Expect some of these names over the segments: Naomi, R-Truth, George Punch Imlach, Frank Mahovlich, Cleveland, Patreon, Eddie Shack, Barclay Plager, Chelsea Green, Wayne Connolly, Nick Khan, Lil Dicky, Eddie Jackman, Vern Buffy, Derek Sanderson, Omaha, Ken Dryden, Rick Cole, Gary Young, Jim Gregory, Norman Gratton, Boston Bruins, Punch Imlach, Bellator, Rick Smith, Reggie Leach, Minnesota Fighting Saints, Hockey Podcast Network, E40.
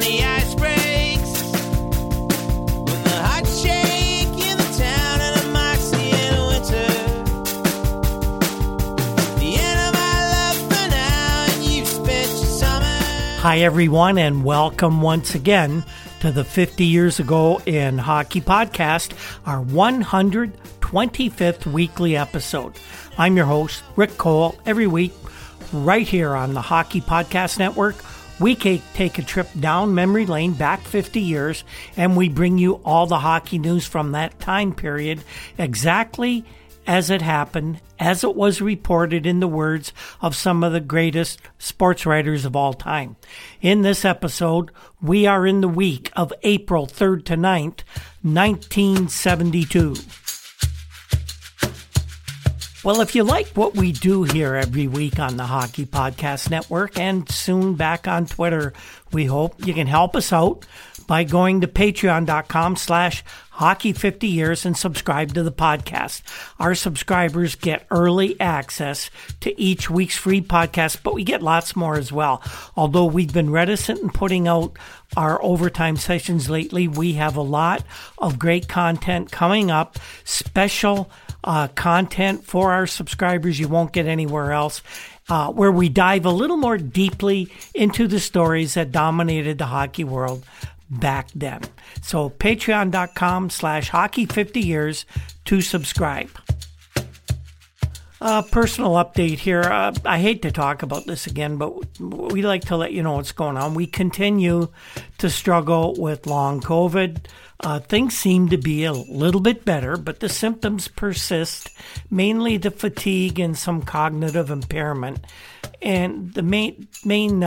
The ice breaks with the hot shake in the town and a moxie in winter. The end of my love for now, and you've spent your summer. Hi, everyone, and welcome once again to the 50 Years Ago in Hockey Podcast, our 125th weekly episode. I'm your host, Rick Cole, every week, right here on the Hockey Podcast Network. We take a trip down memory lane back 50 years, and we bring you all the hockey news from that time period exactly as it happened, as it was reported in the words of some of the greatest sports writers of all time. In this episode, we are in the week of April 3rd to 9th, 1972. Well, if you like what we do here every week on the Hockey Podcast Network and soon back on Twitter, we hope you can help us out by going to patreon.com/hockey50years and subscribe to the podcast. Our subscribers get early access to each week's free podcast, but we get lots more as well. Although we've been reticent in putting out our overtime sessions lately, we have a lot of great content coming up, special content for our subscribers you won't get anywhere else, where we dive a little more deeply into the stories that dominated the hockey world back then. So patreon.com/hockey50years to subscribe. Personal update here. I hate to talk about this again, but we like to let you know what's going on. We continue to struggle with long COVID. Things seem to be a little bit better, but the symptoms persist, mainly the fatigue and some cognitive impairment. And the main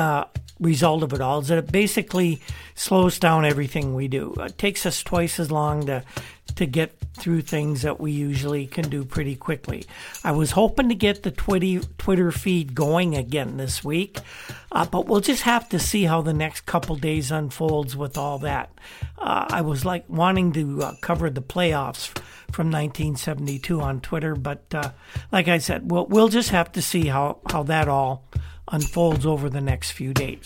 result of it all is that it basically slows down everything we do. It takes us twice as long to get through things that we usually can do pretty quickly. I was hoping to get the Twitter feed going again this week, but we'll just have to see how the next couple days unfolds with all that. I was wanting to cover the playoffs from 1972 on Twitter, but like I said, we'll just have to see how that all unfolds over the next few days.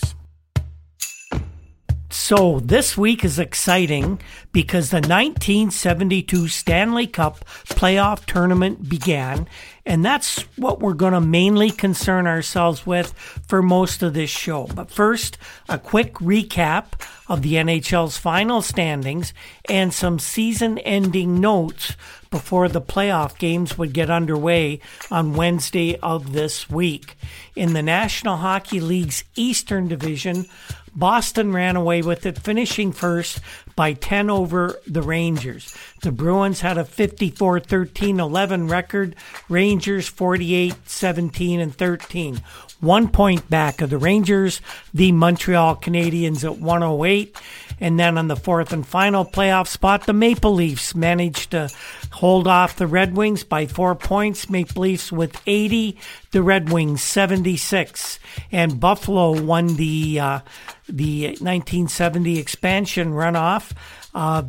So this week is exciting because the 1972 Stanley Cup playoff tournament began, and that's what we're going to mainly concern ourselves with for most of this show. But first, a quick recap of the NHL's final standings and some season-ending notes before the playoff games would get underway on Wednesday of this week. In the National Hockey League's Eastern Division, Boston ran away with it, finishing first by 10 over the Rangers. The Bruins had a 54-13-11 record, Rangers 48-17-13. 1 point back of the Rangers, the Montreal Canadiens at 108. And then on the fourth and final playoff spot, the Maple Leafs managed to hold off the Red Wings by 4 points. Maple Leafs with 80, the Red Wings 76. And Buffalo won the 1970 expansion runoff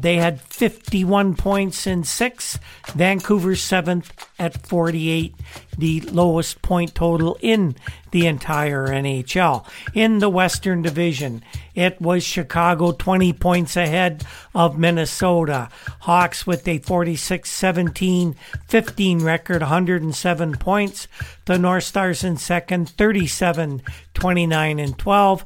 They had 51 points in six. Vancouver seventh at 48, the lowest point total in the entire NHL. In the Western Division, it was Chicago 20 points ahead of Minnesota. Hawks with a 46-17-15 record, 107 points. The North Stars in second, 37-29-12,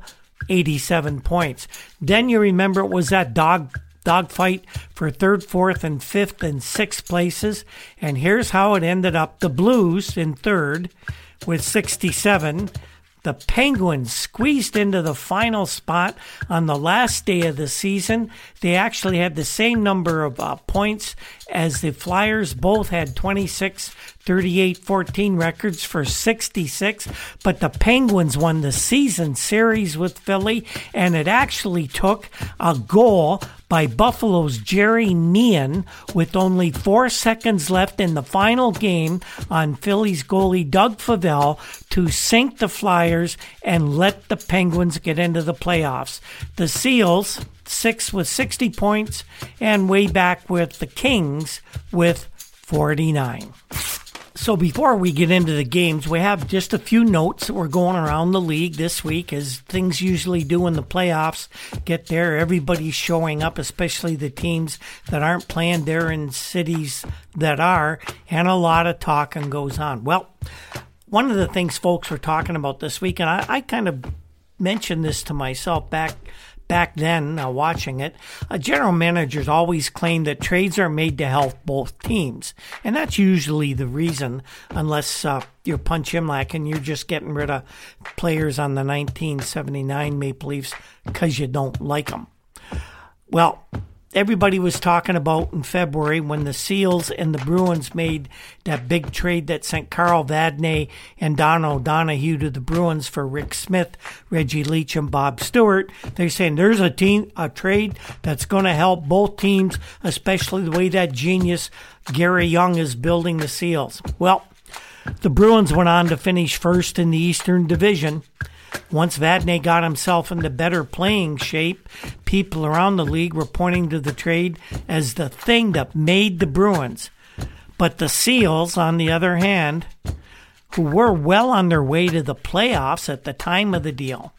87 points. Then you remember it was that dogfight for third, fourth, and fifth and sixth places. And here's how it ended up. The Blues in third with 67. The Penguins squeezed into the final spot on the last day of the season. They actually had the same number of points as the Flyers. Both had 26, 38, 14 records for 66. But the Penguins won the season series with Philly, and it actually took a goal by Buffalo's Jerry Meehan with only 4 seconds left in the final game on Philly's goalie Doug Favell to sink the Flyers and let the Penguins get into the playoffs. The Seals, sixth with 60 points, and way back with the Kings with 49. So before we get into the games, we have just a few notes that were going around the league this week, as things usually do when the playoffs get there. Everybody's showing up, especially the teams that aren't playing. They're in cities that are, and a lot of talking goes on. Well, one of the things folks were talking about this week, and I kind of mentioned this to myself back then, watching it, general managers always claim that trades are made to help both teams. And that's usually the reason, unless you're Punch Imlach and you're just getting rid of players on the 1979 Maple Leafs because you don't like them. Well, everybody was talking about in February when the Seals and the Bruins made that big trade that sent Carl Vadnais and Don O'Donoghue to the Bruins for Rick Smith, Reggie Leach, and Bob Stewart. They're saying there's a trade that's going to help both teams, especially the way that genius Gary Young is building the Seals. Well, the Bruins went on to finish first in the Eastern Division. Once Vadnais got himself into better playing shape, people around the league were pointing to the trade as the thing that made the Bruins. But the Seals, on the other hand, who were well on their way to the playoffs at the time of the deal,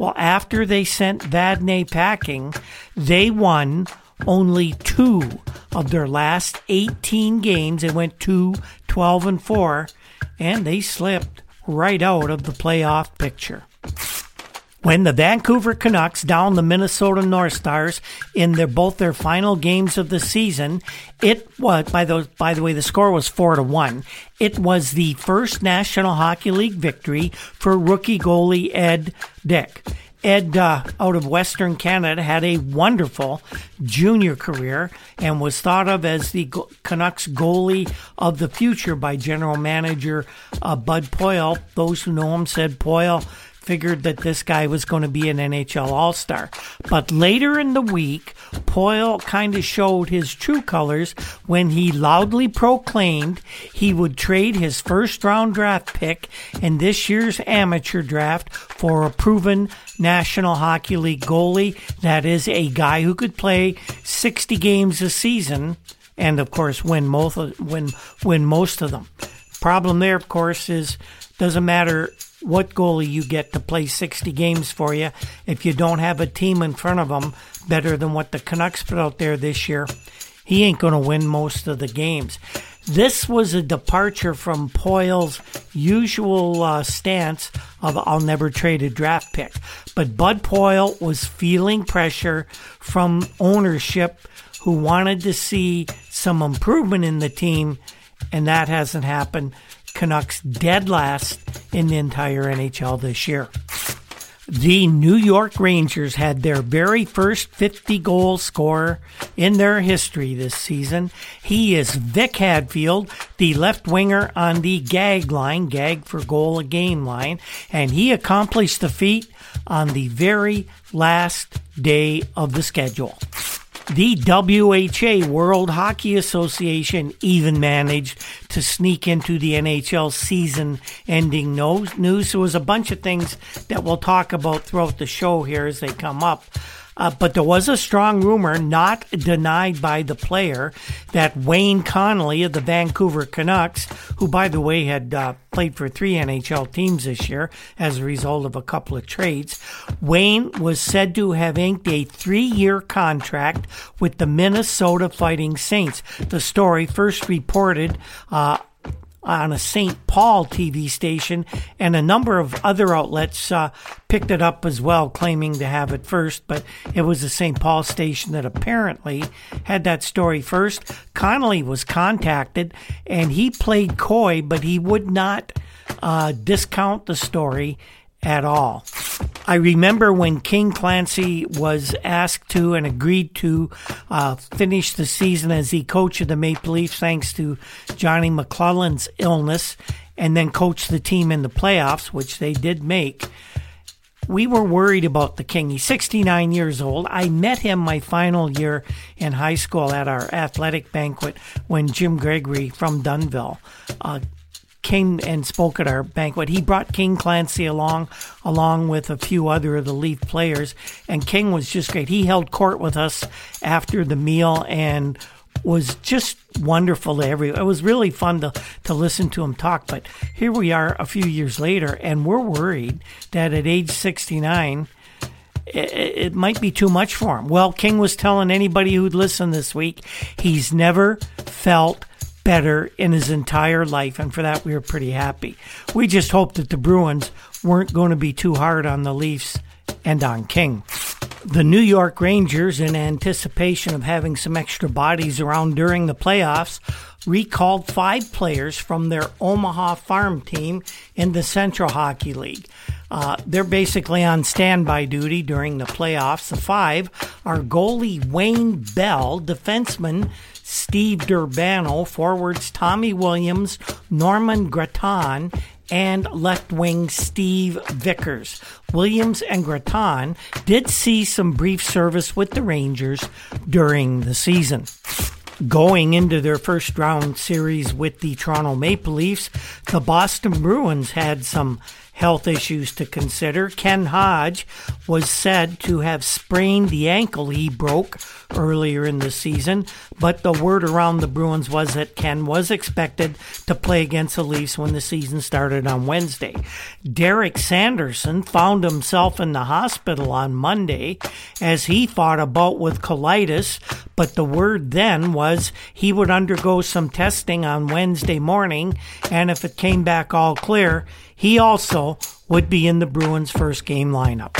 well, after they sent Vadnais packing, they won only 2 of their last 18 games. They went 2-12-4, and they slipped right out of the playoff picture. When the Vancouver Canucks downed the Minnesota North Stars in both their final games of the season, it was, by the way, the score was 4-1. It was the first National Hockey League victory for rookie goalie Ed Dick. Ed, out of Western Canada, had a wonderful junior career and was thought of as the Canucks goalie of the future by general manager Bud Poile. Those who know him said Poile figured that this guy was going to be an NHL All-Star. But later in the week, Poile kind of showed his true colors when he loudly proclaimed he would trade his first-round draft pick in this year's amateur draft for a proven National Hockey League goalie, that is, a guy who could play 60 games a season and, of course, win most of them. Problem there, of course, is doesn't matter what goalie you get to play 60 games for you if you don't have a team in front of them better than what the Canucks put out there this year. He ain't going to win most of the games. This was a departure from Poile's usual stance of I'll never trade a draft pick. But Bud Poile was feeling pressure from ownership, who wanted to see some improvement in the team, and that hasn't happened. Canucks dead last in the entire NHL this year. The New York Rangers had their very first 50-goal scorer in their history this season. He is Vic Hadfield, the left winger on the gag line, gag for goal a game line, and he accomplished the feat on the very last day of the schedule. The WHA, World Hockey Association, even managed to sneak into the NHL season-ending news. There was a bunch of things that we'll talk about throughout the show here as they come up. But there was a strong rumor, not denied by the player, that Wayne Connolly of the Vancouver Canucks, who, by the way, had played for 3 NHL teams this year as a result of a couple of trades, Wayne was said to have inked a 3-year contract with the Minnesota Fighting Saints. The story first reported on a St. Paul TV station, and a number of other outlets picked it up as well, claiming to have it first, but it was the St. Paul station that apparently had that story first. Connolly was contacted, and he played coy, but he would not discount the story at all. I remember when King Clancy was asked to and agreed to finish the season as the coach of the Maple Leafs thanks to Johnny McLellan's illness, and then coached the team in the playoffs, which they did make. We were worried about the King. He's 69 years old. I met him my final year in high school at our athletic banquet when Jim Gregory from Dunville came and spoke at our banquet. He brought King Clancy along with a few other of the Leaf players, and King was just great. He held court with us after the meal and was just wonderful to everyone. It was really fun to listen to him talk, but here we are a few years later, and we're worried that at age 69, it might be too much for him. Well, King was telling anybody who'd listen this week, he's never felt better in his entire life, and for that we were pretty happy. We just hoped that the Bruins weren't going to be too hard on the Leafs and on King. The New York Rangers, in anticipation of having some extra bodies around during the playoffs, recalled 5 players from their Omaha farm team in the Central Hockey League. They're basically on standby duty during the playoffs. The 5 are goalie Wayne Bell, defenseman Steve Durbano, forwards Tommy Williams, Norman Gratton, and left wing Steve Vickers. Williams and Gratton did see some brief service with the Rangers during the season. Going into their first round series with the Toronto Maple Leafs, the Boston Bruins had some health issues to consider. Ken Hodge was said to have sprained the ankle he broke earlier in the season, but the word around the Bruins was that Ken was expected to play against the Leafs when the season started on Wednesday. Derek Sanderson found himself in the hospital on Monday as he fought a bout with colitis, but the word then was he would undergo some testing on Wednesday morning, and if it came back all clear, he also would be in the Bruins' first game lineup.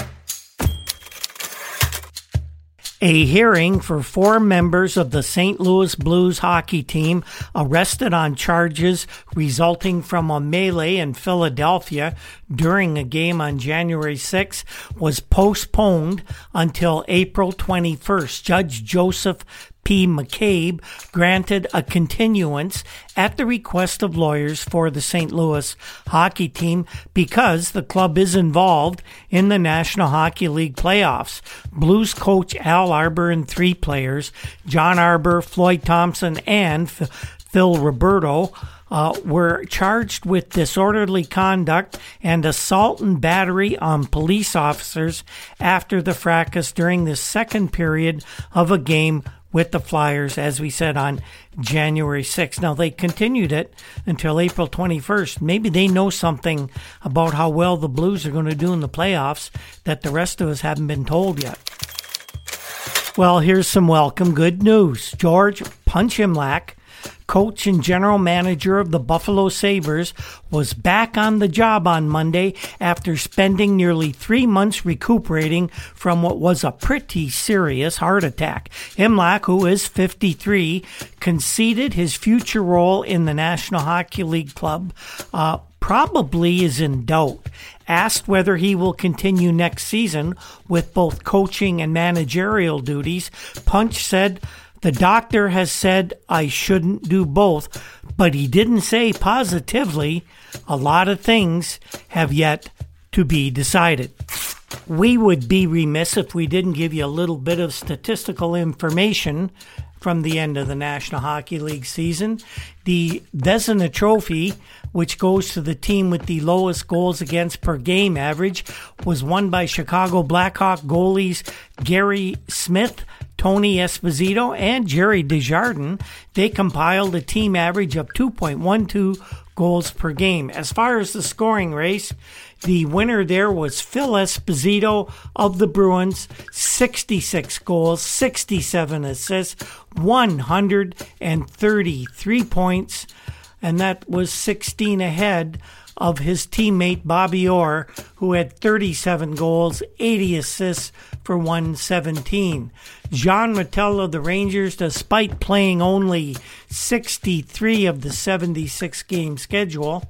A hearing for 4 members of the St. Louis Blues hockey team arrested on charges resulting from a melee in Philadelphia during a game on January 6 was postponed until April 21st. Judge Joseph P. McCabe granted a continuance at the request of lawyers for the St. Louis hockey team because the club is involved in the National Hockey League playoffs. Blues coach Al Arbor and 3 players, John Arbor, Floyd Thompson, and Phil Roberto, were charged with disorderly conduct and assault and battery on police officers after the fracas during the second period of a game with the Flyers, as we said, on January 6th. Now, they continued it until April 21st. Maybe they know something about how well the Blues are going to do in the playoffs that the rest of us haven't been told yet. Well, here's some welcome good news. George Punch Imlach, coach and general manager of the Buffalo Sabres, was back on the job on Monday after spending nearly 3 months recuperating from what was a pretty serious heart attack. Imlach, who is 53, conceded his future role in the National Hockey League club probably is in doubt. Asked whether he will continue next season with both coaching and managerial duties, Punch said, "The doctor has said I shouldn't do both, but he didn't say positively. A lot of things have yet to be decided." We would be remiss if we didn't give you a little bit of statistical information from the end of the National Hockey League season. The Vezina Trophy, which goes to the team with the lowest goals against per game average, was won by Chicago Blackhawk goalies Gary Smith, Tony Esposito, and Jerry Desjardins. They compiled a team average of 2.12 goals per game. As far as the scoring race, the winner there was Phil Esposito of the Bruins, 66 goals, 67 assists, 133 points, and that was 16 ahead of his teammate Bobby Orr, who had 37 goals, 80 assists for 117. Jean Ratelle of the Rangers, despite playing only 63 of the 78-game schedule,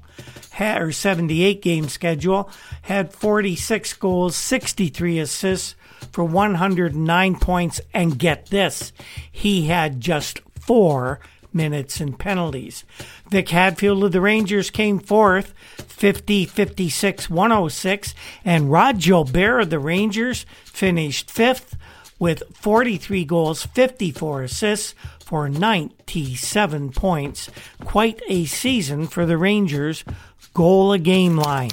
had 46 goals, 63 assists for 109 points, and get this, he had just 4 minutes and penalties. Vic Hadfield of the Rangers came fourth, 50-56-106, and Rod Gilbert of the Rangers finished fifth with 43 goals, 54 assists for 97 points. Quite a season for the Rangers' goal-a-game line.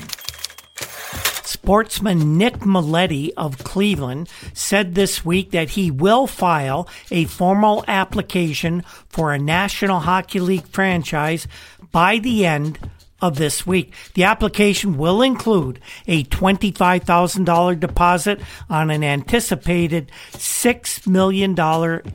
Sportsman Nick Mileti of Cleveland said this week that he will file a formal application for a National Hockey League franchise by the end of this week. The application will include a $25,000 deposit on an anticipated $6 million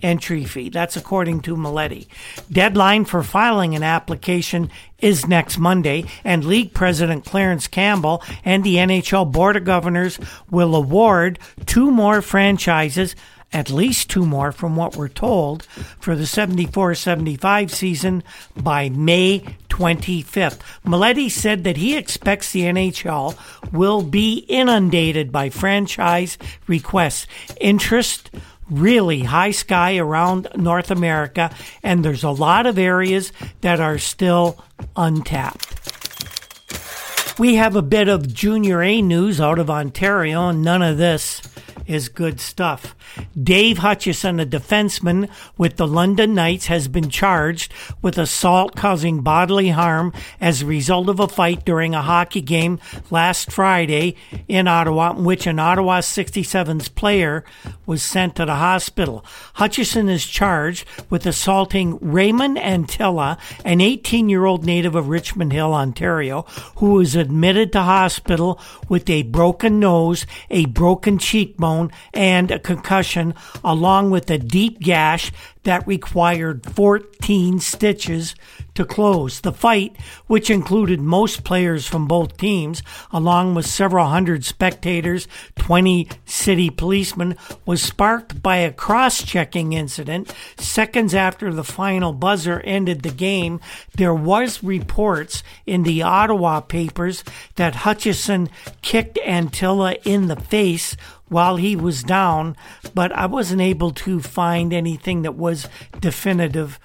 entry fee. That's according to Mileti. Deadline for filing an application is next Monday, and League President Clarence Campbell and the NHL Board of Governors will award 2 more franchises, at least 2 more from what we're told, for the 74-75 season by May 25th. Mileti said that he expects the NHL will be inundated by franchise requests. Interest really high sky around North America, and there's a lot of areas that are still untapped. We have a bit of Junior A news out of Ontario, and none of this is good stuff. Dave Hutchison, a defenseman with the London Knights, has been charged with assault causing bodily harm as a result of a fight during a hockey game last Friday in Ottawa, in which an Ottawa 67s player was sent to the hospital. Hutchison is charged with assaulting Raymond Antilla, an 18-year-old native of Richmond Hill, Ontario, who was admitted to hospital with a broken nose, a broken cheekbone, and a concussion, along with a deep gash that required 14 stitches to close. The fight, which included most players from both teams, along with several hundred spectators, 20 city policemen, was sparked by a cross-checking incident. Seconds after the final buzzer ended the game, there was reports in the Ottawa papers that Hutchison kicked Antilla in the face while he was down, but I wasn't able to find anything that was definitive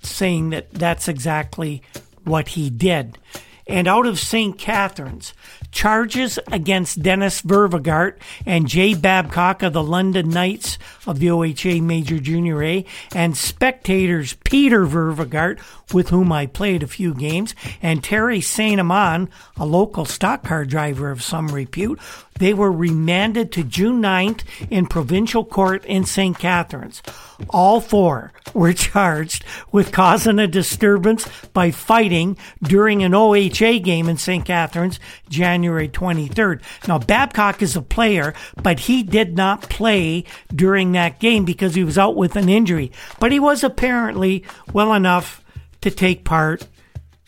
saying that that's exactly what he did. And out of St. Catharines, charges against Dennis Vervegart and Jay Babcock of the London Knights of the OHA Major Junior A, and spectators Peter Vervegart, with whom I played a few games, and Terry St. Amand, a local stock car driver of some repute. They were remanded to June 9th in provincial court in St. Catharines. All 4 were charged with causing a disturbance by fighting during an OHA game in St. Catharines, January 23rd. Now, Babcock is a player, but he did not play during that game because he was out with an injury. But he was apparently well enough to take part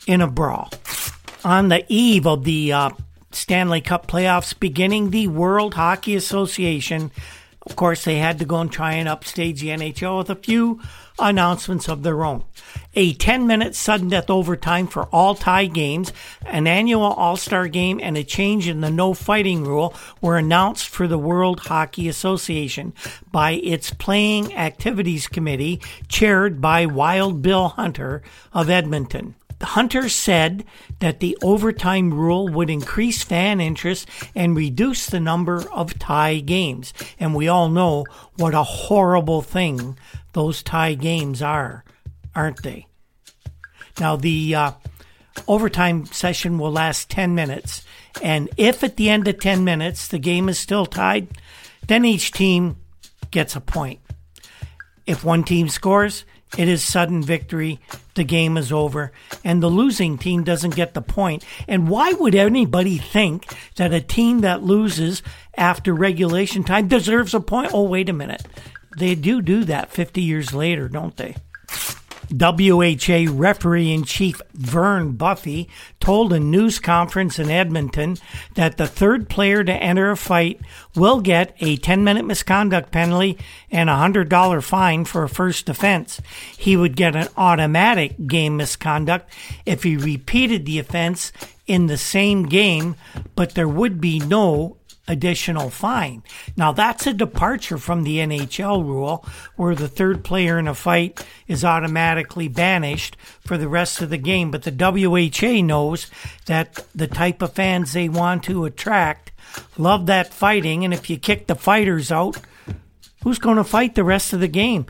in a brawl. On the eve of the Stanley Cup playoffs beginning, the World Hockey Association, of course, they had to go and try and upstage the NHL with a few announcements of their own. A 10-minute sudden-death overtime for all tie games, an annual All-Star game, and a change in the no-fighting rule were announced for the World Hockey Association by its Playing Activities Committee, chaired by Wild Bill Hunter of Edmonton. Hunter said that the overtime rule would increase fan interest and reduce the number of tie games. And we all know what a horrible thing those tie games are, aren't they? Now, the overtime session will last 10 minutes. And if at the end of 10 minutes the game is still tied, then each team gets a point. If one team scores, it is sudden victory, the game is over, and the losing team doesn't get the point. And why would anybody think that a team that loses after regulation time deserves a point? Oh, wait a minute. They do that 50 years later, don't they? WHA referee-in-chief Vern Buffy told a news conference in Edmonton that the third player to enter a fight will get a 10-minute misconduct penalty and a $100 fine for a first offense. He would get an automatic game misconduct if he repeated the offense in the same game, but there would be no additional fine. Now that's a departure from the NHL rule where the third player in a fight is automatically banished for the rest of the game. But the WHA knows that the type of fans they want to attract love that fighting, and if you kick the fighters out, who's going to fight the rest of the game?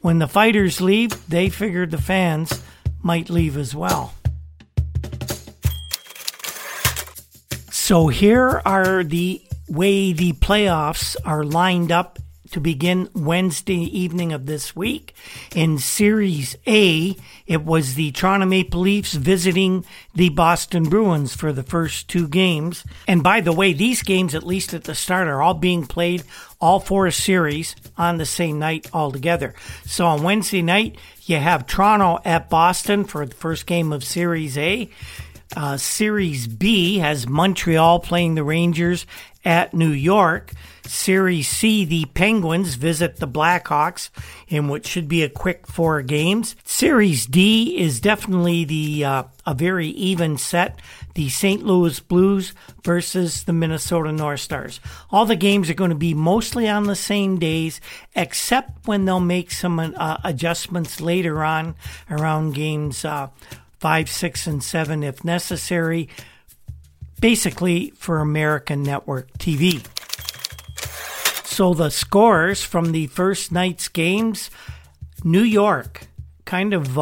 When the fighters leave, they figured the fans might leave as well. So here are the way the playoffs are lined up to begin Wednesday evening of this week. In Series A, it was the Toronto Maple Leafs visiting the Boston Bruins for the first two games. And by the way, these games, at least at the start, are all being played, all four series, on the same night altogether. So on Wednesday night, you have Toronto at Boston for the first game of Series A. Series B has Montreal playing the Rangers at New York. Series C, the Penguins visit the Blackhawks in what should be a quick four games. Series D is definitely a very even set, the St. Louis Blues versus the Minnesota North Stars. All the games are going to be mostly on the same days, except when they'll make some adjustments later on around games 5, 6, and 7 if necessary, basically for American network TV. So the scores from the first night's games: New York kind of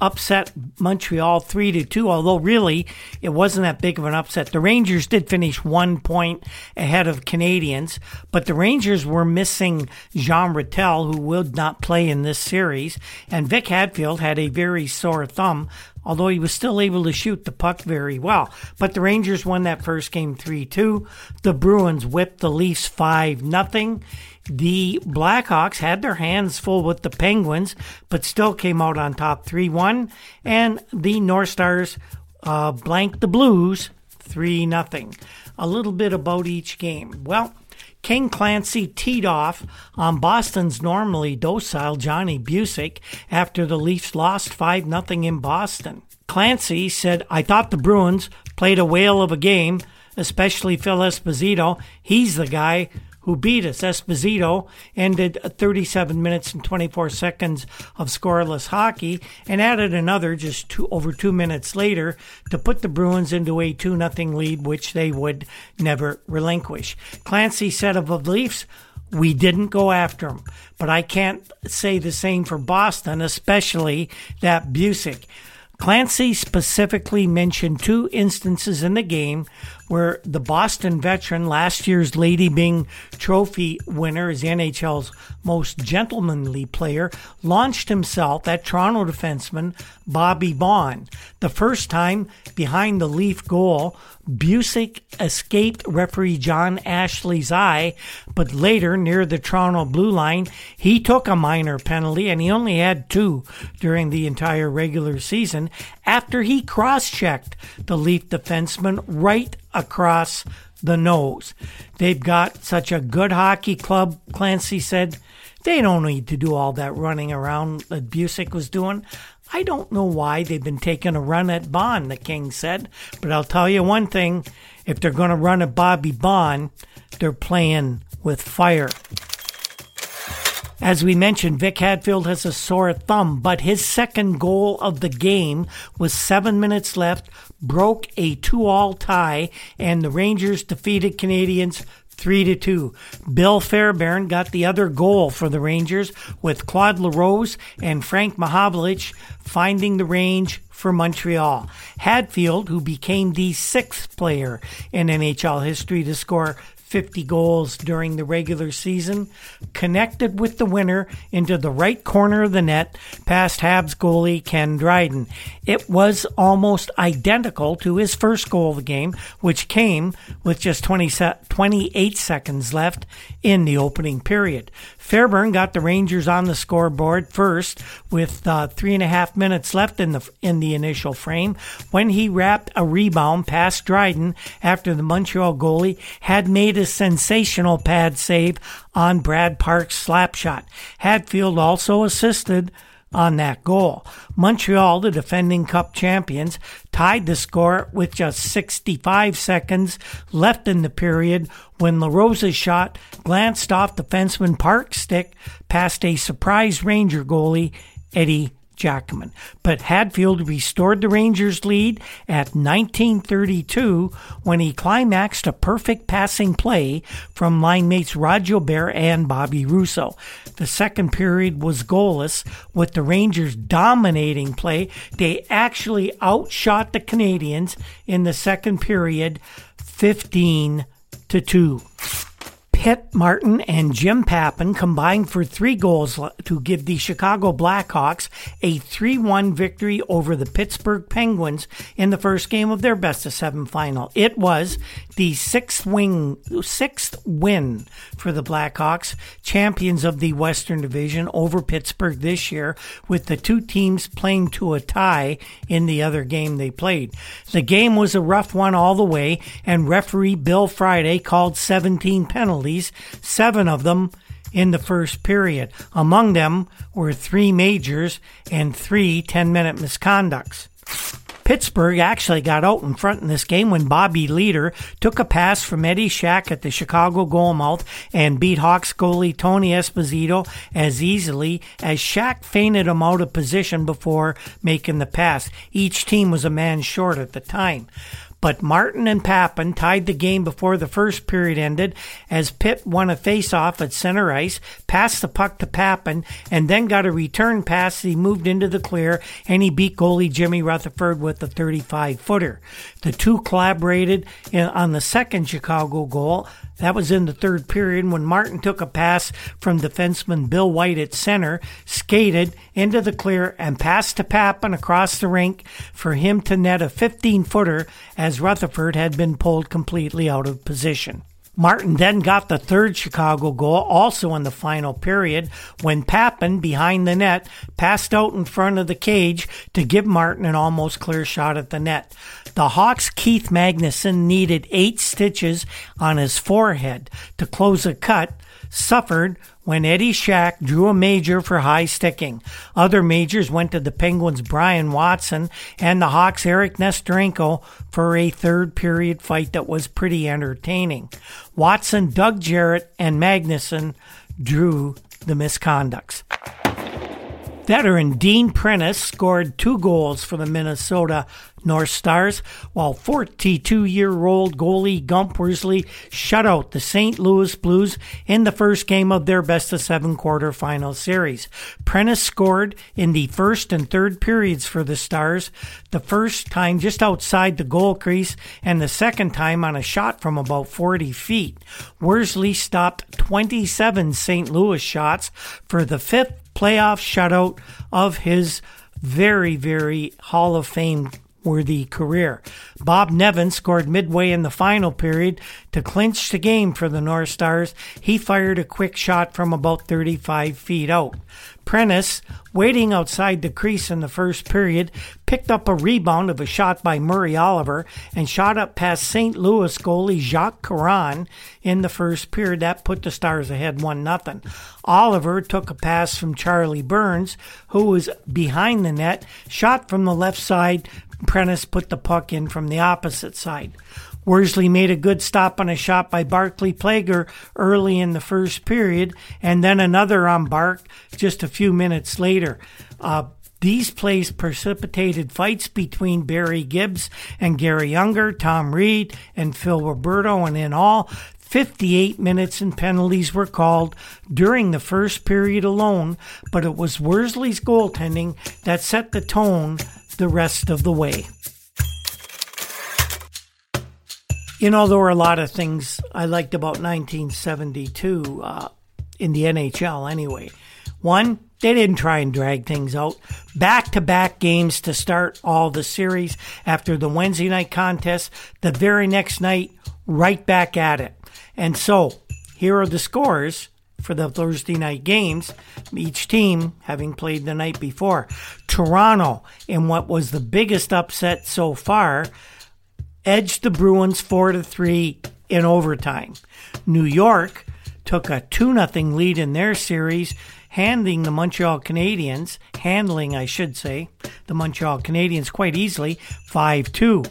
upset Montreal 3-2, although really it wasn't that big of an upset. The Rangers did finish 1 point ahead of Canadiens, but the Rangers were missing Jean Ratelle, who would not play in this series, and Vic Hadfield had a very sore thumb, although he was still able to shoot the puck very well. But the Rangers won that first game 3-2. The Bruins whipped the Leafs 5-0. The Blackhawks had their hands full with the Penguins, but still came out on top 3-1. And the North Stars blanked the Blues 3-0. A little bit about each game. Well, King Clancy teed off on Boston's normally docile Johnny Bucyk after the Leafs lost 5-0 in Boston. Clancy said, "I thought the Bruins played a whale of a game, especially Phil Esposito. He's the guy who beat us." Esposito ended 37 minutes and 24 seconds of scoreless hockey and added another just over 2 minutes later to put the Bruins into a 2-0 lead, which they would never relinquish. Clancy said of the Leafs, "We didn't go after them," but I can't say the same for Boston, especially that Bucyk. Clancy specifically mentioned two instances in the game where the Boston veteran, last year's Lady Byng Trophy winner, is the NHL's most gentlemanly player, launched himself at Toronto defenseman Bobby Orr. The first time behind the Leaf goal, Bucyk escaped referee John Ashley's eye, but later near the Toronto blue line, he took a minor penalty, and he only had two during the entire regular season, after he cross-checked the Leaf defenseman right across the nose. "They've got such a good hockey club," Clancy said. "They don't need to do all that running around that Bucyk was doing. I don't know why they've been taking a run at Bond," the King said. "But I'll tell you one thing, if they're going to run at Bobby Bond, they're playing with fire." As we mentioned, Vic Hadfield has a sore thumb, but his second goal of the game was 7 minutes left, broke a 2-all tie, and the Rangers defeated Canadiens 3-2. Bill Fairbairn got the other goal for the Rangers, with Claude LaRose and Frank Mahovlich finding the range for Montreal. Hadfield, who became the sixth player in NHL history to score 50 goals during the regular season, connected with the winner into the right corner of the net past Habs goalie Ken Dryden. It was almost identical to his first goal of the game, which came with just 28 seconds left in the opening period. Fairbairn got the Rangers on the scoreboard first with 3.5 minutes left in the initial frame when he wrapped a rebound past Dryden after the Montreal goalie had made a sensational pad save on Brad Park's slap shot. Hadfield also assisted on that goal. Montreal, the defending Cup champions, tied the score with just 65 seconds left in the period when LaRose's shot glanced off defenseman Park's stick past a surprised Ranger goalie, Eddie Jackman. But Hadfield restored the Rangers' lead at 19:32 when he climaxed a perfect passing play from linemates Rod Gilbert and Bobby Russo. The second period was goalless, with the Rangers dominating play. They actually outshot the Canadiens in the second period 15-2. Pitt Martin and Jim Pappin combined for 3 goals to give the Chicago Blackhawks a 3-1 victory over the Pittsburgh Penguins in the first game of their best-of-7 final. It was the sixth win for the Blackhawks, champions of the Western Division, over Pittsburgh this year, with the two teams playing to a tie in the other game they played. The game was a rough one all the way, and referee Bill Friday called 17 penalties, 7 of them in the first period. Among them were 3 majors and 3 10-minute misconducts. Pittsburgh actually got out in front in this game when Bobby Leader took a pass from Eddie Shack at the Chicago goalmouth and beat Hawks goalie Tony Esposito as easily as Shack feinted him out of position before making the pass. Each team was a man short at the time. But Martin and Pappin tied the game before the first period ended as Pitt won a face-off at center ice, passed the puck to Pappin, and then got a return pass. He moved into the clear, and he beat goalie Jimmy Rutherford with a 35-footer. The two collaborated on the second Chicago goal. That was in the third period when Martin took a pass from defenseman Bill White at center, skated into the clear, and passed to Pappin across the rink for him to net a 15-footer as Rutherford had been pulled completely out of position. Martin then got the third Chicago goal, also in the final period, when Pappin, behind the net, passed out in front of the cage to give Martin an almost clear shot at the net. The Hawks' Keith Magnusson needed 8 stitches on his forehead to close a cut suffered when Eddie Shack drew a major for high sticking. Other majors went to the Penguins' Brian Watson and the Hawks' Eric Nestorenko for a third period fight that was pretty entertaining. Watson, Doug Jarrett, and Magnusson drew the misconducts. Veteran Dean Prentice scored 2 goals for the Minnesota North Stars, while 42-year-old goalie Gump Worsley shut out the St. Louis Blues in the first game of their best-of-7 quarterfinal series. Prentice scored in the first and third periods for the Stars, the first time just outside the goal crease and the second time on a shot from about 40 feet. Worsley stopped 27 St. Louis shots for the 5th playoff shutout of his very, very Hall of Fame worthy career. Bob Nevin scored midway in the final period to clinch the game for the North Stars. He fired a quick shot from about 35 feet out. Prentice, waiting outside the crease in the first period, picked up a rebound of a shot by Murray Oliver and shot up past St. Louis goalie Jacques Caron in the first period. That put the Stars ahead 1-0. Oliver took a pass from Charlie Burns, who was behind the net, shot from the left side. Prentice put the puck in from the opposite side. Worsley made a good stop on a shot by Barclay Plager early in the first period, and then another on Bark just a few minutes later. These plays precipitated fights between Barry Gibbs and Gary Unger, Tom Reed, and Phil Roberto, and in all, 58 minutes in penalties were called during the first period alone, but it was Worsley's goaltending that set the tone the rest of the way. You know, there were a lot of things I liked about 1972 in the NHL anyway. One, they didn't try and drag things out. Back-to-back games to start all the series after the Wednesday night contest, the very next night, right back at it. And so, here are the scores for the Thursday night games, each team having played the night before. Toronto, in what was the biggest upset so far, edged the Bruins 4-3 in overtime. New York took a 2-0 lead in their series, handling the Montreal Canadiens quite easily, 5-2.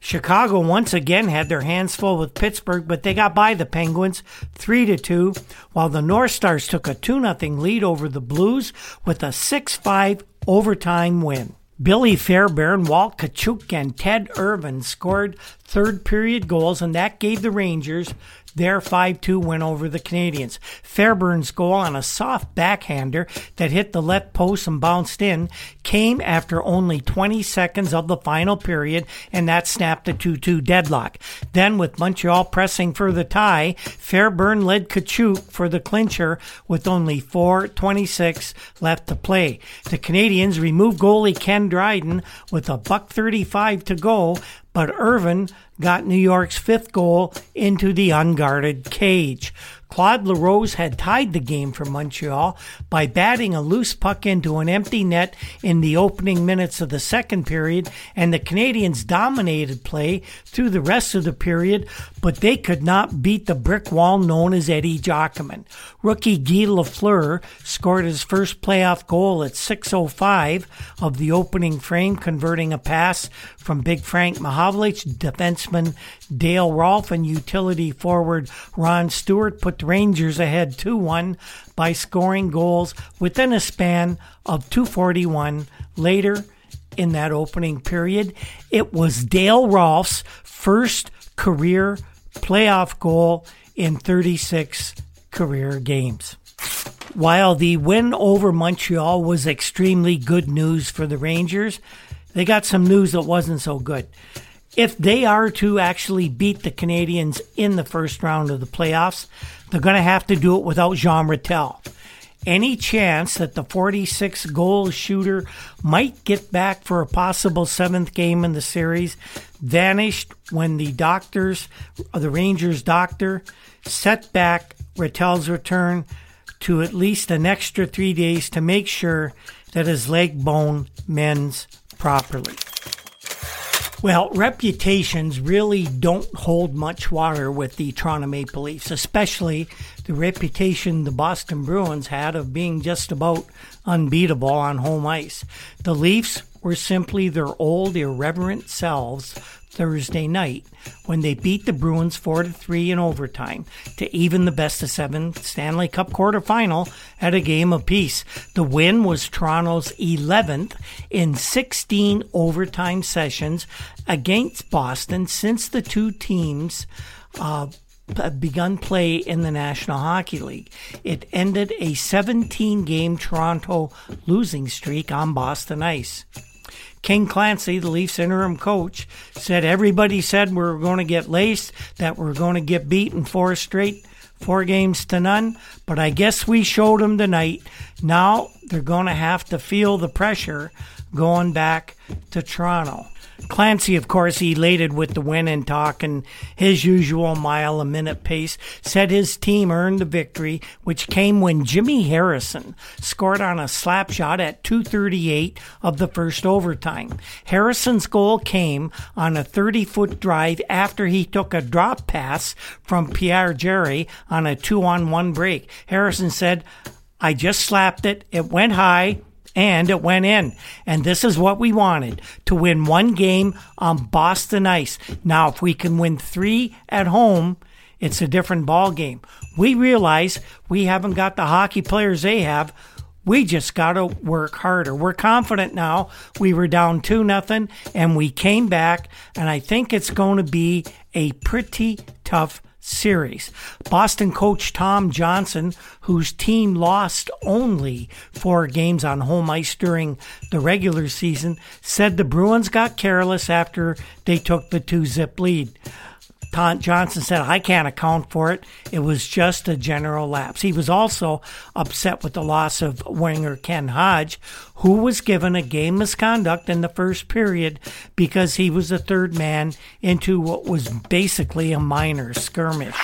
Chicago once again had their hands full with Pittsburgh, but they got by the Penguins 3-2, while the North Stars took a 2-0 lead over the Blues with a 6-5 overtime win. Billy Fairbairn, Walt Kachuk, and Ted Irvin scored third-period goals, and that gave the Rangers their 5-2 win over the Canadiens. Fairburn's goal on a soft backhander that hit the left post and bounced in came after only 20 seconds of the final period, and that snapped a 2-2 deadlock. Then, with Montreal pressing for the tie, Fairburn led Kachuk for the clincher with only 4:26 left to play. The Canadiens removed goalie Ken Dryden with a $1:35 to go, but Irvin got New York's fifth goal into the unguarded cage. Claude LaRose had tied the game for Montreal by batting a loose puck into an empty net in the opening minutes of the second period, and the Canadiens dominated play through the rest of the period, but they could not beat the brick wall known as Eddie Jacquemin. Rookie Guy Lafleur scored his first playoff goal at 6:05 of the opening frame, converting a pass from Big Frank Mahovlich. Defenseman Dale Rolfe and utility forward Ron Stewart put Rangers ahead 2-1 by scoring goals within a span of 2:41 later in that opening period. It was Dale Rolfe's first career playoff goal in 36 career games. While the win over Montreal was extremely good news for the Rangers, they got some news that wasn't so good. If they are to actually beat the Canadiens in the first round of the playoffs, they're going to have to do it without Jean Ratelle. Any chance that the 46-goal shooter might get back for a possible seventh game in the series vanished when the Rangers' doctor set back Rattelle's return to at least an extra 3 days to make sure that his leg bone mends properly. Well, reputations really don't hold much water with the Toronto Maple Leafs, especially the reputation the Boston Bruins had of being just about unbeatable on home ice. The Leafs were simply their old irreverent selves Thursday night when they beat the Bruins 4-3 in overtime to even the best-of-seven Stanley Cup quarterfinal at a game apiece. The win was Toronto's 11th in 16 overtime sessions against Boston since the two teams begun play in the National Hockey League. It ended a 17-game Toronto losing streak on Boston ice. King Clancy, the Leafs interim coach, said everybody said we're going to get laced, that we're going to get beaten 4 games to none, but I guess we showed them tonight. Now they're going to have to feel the pressure going back to Toronto. Clancy, of course, elated with the win and talking his usual mile-a-minute pace, said his team earned the victory, which came when Jimmy Harrison scored on a slap shot at 2:38 of the first overtime. Harrison's goal came on a 30-foot drive after he took a drop pass from Pierre Jerry on a 2-on-1 break. Harrison said, "I just slapped it. It went high. And it went in. And this is what we wanted, to win one game on Boston ice. Now, if we can win three at home, it's a different ball game. We realize we haven't got the hockey players they have. We just got to work harder. We're confident now. We were down 2-0, and we came back, and I think it's going to be a pretty tough series. Boston coach Tom Johnson, whose team lost only 4 games on home ice during the regular season, said the Bruins got careless after they took the 2-zip lead. Johnson said, I can't account for it. It was just a general lapse. He was also upset with the loss of winger Ken Hodge, who was given a game misconduct in the first period because he was the third man into what was basically a minor skirmish.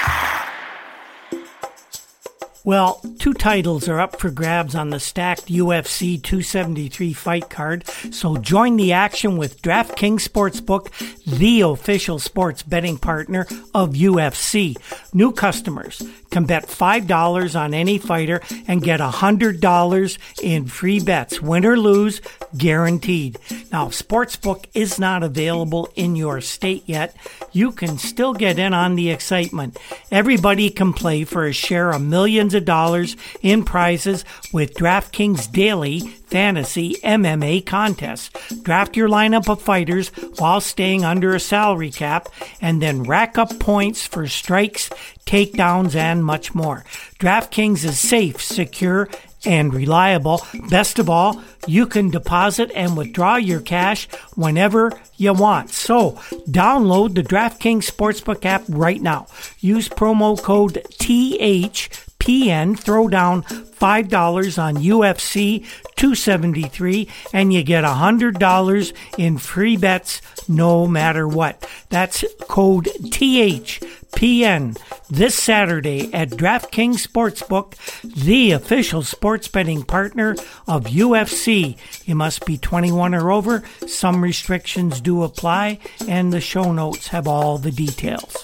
Well, 2 titles are up for grabs on the stacked UFC 273 fight card, so join the action with DraftKings Sportsbook, the official sports betting partner of UFC. New customers can bet $5 on any fighter and get $100 in free bets, win or lose, guaranteed. Now, if Sportsbook is not available in your state yet, you can still get in on the excitement. Everybody can play for a share of millions of dollars in prizes with DraftKings Daily Fantasy MMA contests. Draft your lineup of fighters while staying under a salary cap and then rack up points for strikes, takedowns, and much more. DraftKings is safe, secure, and reliable. Best of all, you can deposit and withdraw your cash whenever you want. So, download the DraftKings Sportsbook app right now. Use promo code THPN, throw down $5 on UFC 273, and you get $100 in free bets no matter what. That's code THPN this Saturday at DraftKings Sportsbook, the official sports betting partner of UFC. You must be 21 or over. Some restrictions do apply, and the show notes have all the details.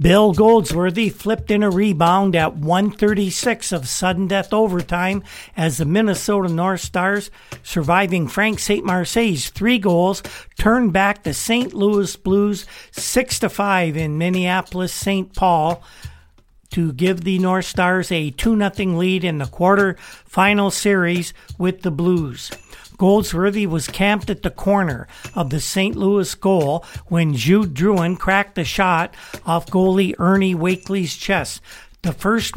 Bill Goldsworthy flipped in a rebound at 1:36 of sudden death overtime as the Minnesota North Stars, surviving Frank St. Marceau's 3 goals, turned back the St. Louis Blues 6-5 in Minneapolis, St. Paul, to give the North Stars a 2-0 lead in the quarterfinal series with the Blues. Goldsworthy was camped at the corner of the St. Louis goal when Jude Drouin cracked the shot off goalie Ernie Wakeley's chest. The first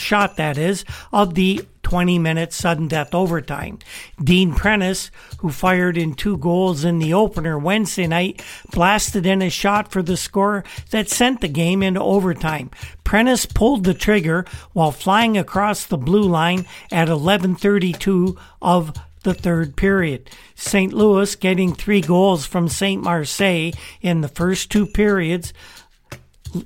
shot, that is, of the 20-minute sudden-death overtime. Dean Prentice, who fired in 2 goals in the opener Wednesday night, blasted in a shot for the score that sent the game into overtime. Prentice pulled the trigger while flying across the blue line at 11:32 of the third period. St. Louis, getting 3 goals from St. Marseille in the first 2 periods,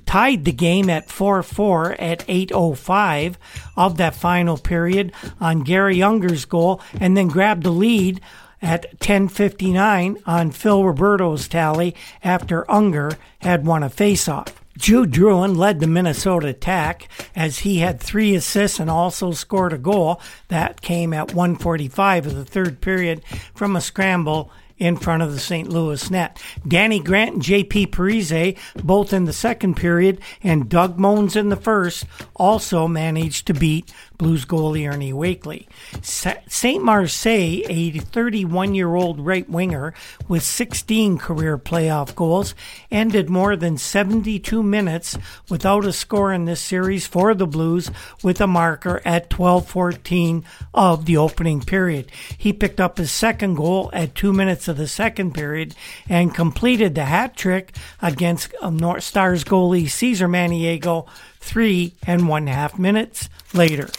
tied the game at 4-4 at 8:05 of that final period on Gary Unger's goal, and then grabbed the lead at 10:59 on Phil Roberto's tally after Unger had won a faceoff. Jude Drouin led the Minnesota attack as he had 3 assists and also scored a goal that came at 1:45 of the third period from a scramble in front of the St. Louis net. Danny Grant and J.P. Parise, both in the second period, and Doug Moens in the first, also managed to beat Blues goalie Ernie Wakeley. St. Marseille, a 31-year-old right winger with 16 career playoff goals, ended more than 72 minutes without a score in this series for the Blues with a marker at 12:14 of the opening period. He picked up his second goal at 2 minutes of the second period and completed the hat trick against North Stars goalie Cesar Maniego 3.5 minutes later.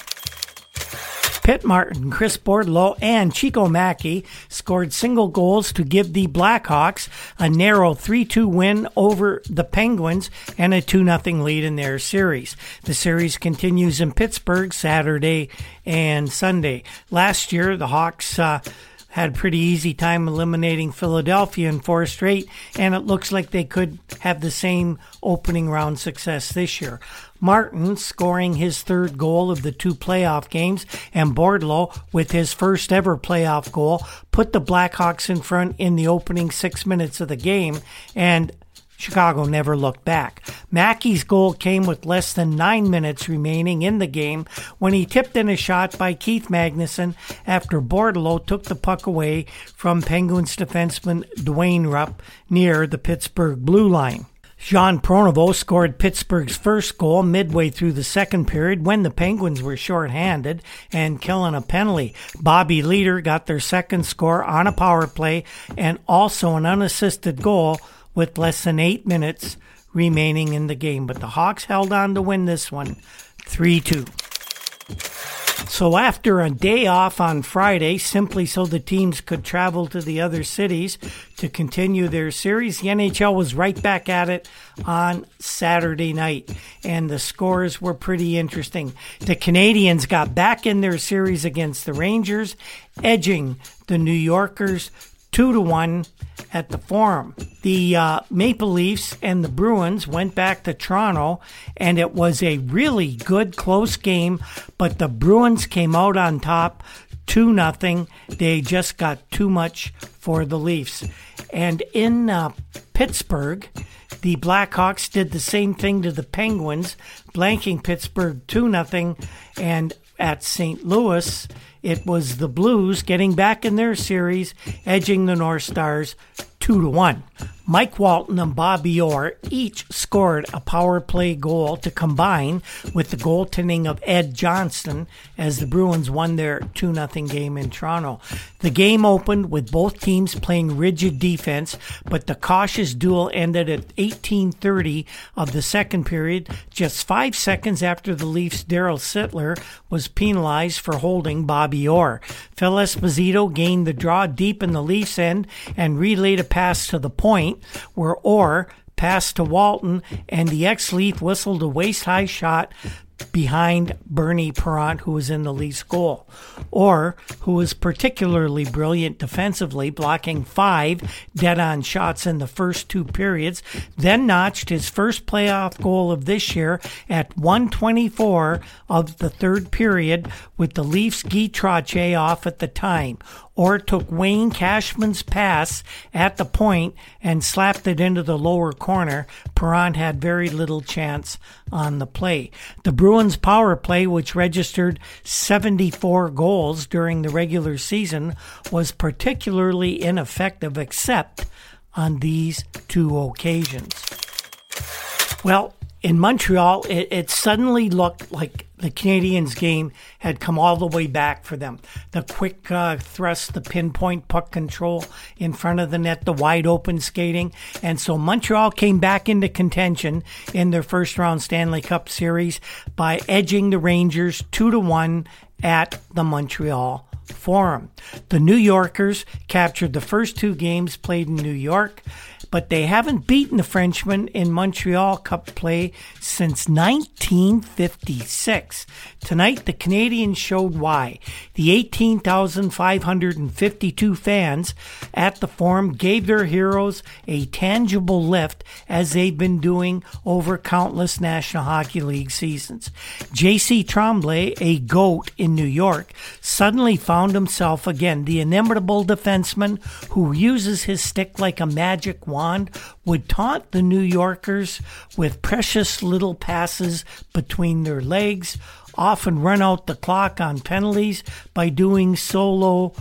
Pitt Martin, Chris Bordelot, and Chico Mackey scored single goals to give the Blackhawks a narrow 3-2 win over the Penguins and a 2-0 lead in their series. The series continues in Pittsburgh Saturday and Sunday. Last year, the Hawks had a pretty easy time eliminating Philadelphia in four straight, and it looks like they could have the same opening round success this year. Martin scoring his third goal of the two playoff games, and Bordeleau with his first ever playoff goal put the Blackhawks in front in the opening 6 minutes of the game, and Chicago never looked back. Mackey's goal came with less than 9 minutes remaining in the game when he tipped in a shot by Keith Magnusson after Bordeleau took the puck away from Penguins defenseman Duane Rupp near the Pittsburgh blue line. Jean Pronovost scored Pittsburgh's first goal midway through the second period when the Penguins were shorthanded and killing a penalty. Bobby Leader got their second score on a power play and also an unassisted goal with less than 8 minutes remaining in the game. But the Hawks held on to win this one, 3-2. So after a day off on Friday, simply so the teams could travel to the other cities to continue their series, the NHL was right back at it on Saturday night, and the scores were pretty interesting. The Canadiens got back in their series against the Rangers, edging the New Yorkers 2-1 at the Forum. The Maple Leafs and the Bruins went back to Toronto, and it was a really good close game, but the Bruins came out on top 2-0. They just got too much for the Leafs. And in Pittsburgh, the Blackhawks did the same thing to the Penguins, blanking Pittsburgh 2-0, and at St. Louis, it was the Blues getting back in their series, edging the North Stars 2-1. Mike Walton and Bobby Orr each scored a power play goal to combine with the goaltending of Ed Johnston as the Bruins won their 2-0 game in Toronto. The game opened with both teams playing rigid defense, but the cautious duel ended at 18:30 of the second period, just 5 seconds after the Leafs' Darryl Sittler was penalized for holding Bobby Orr. Phil Esposito gained the draw deep in the Leafs' end and relayed a pass to the point where Orr passed to Walton, and the ex-Leaf whistled a waist-high shot behind Bernie Parent, who was in the Leafs' goal. Orr, who was particularly brilliant defensively, blocking 5 dead-on shots in the first two periods, then notched his first playoff goal of this year at 1:24 of the third period with the Leafs' Guy Trottier off at the time. Orr took Wayne Cashman's pass at the point and slapped it into the lower corner. Parent had very little chance on the play. The Bruins' power play, which registered 74 goals during the regular season, was particularly ineffective except on these two occasions. Well, in Montreal, it suddenly looked like the Canadiens game had come all the way back for them. The quick thrust, the pinpoint puck control in front of the net, the wide open skating. And so Montreal came back into contention in their first round Stanley Cup series by edging the Rangers 2-1 at the Montreal Forum. The New Yorkers captured the first two games played in New York, but they haven't beaten the Frenchmen in Montreal Cup play since 1956. Tonight, the Canadiens showed why. The 18,552 fans at the Forum gave their heroes a tangible lift, as they've been doing over countless National Hockey League seasons. J.C. Tremblay, a GOAT in New York, suddenly found himself again. The inimitable defenseman who uses his stick like a magic wand would taunt the New Yorkers with precious little passes between their legs, often run out the clock on penalties by doing solo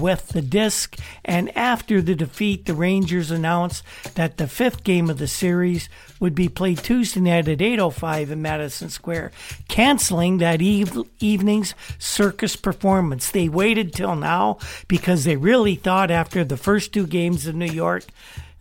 with the disc. And after the defeat, the Rangers announced that the fifth game of the series would be played Tuesday night at 8:05 in Madison Square, canceling that evening's circus performance. They waited till now because they really thought after the first two games in New York,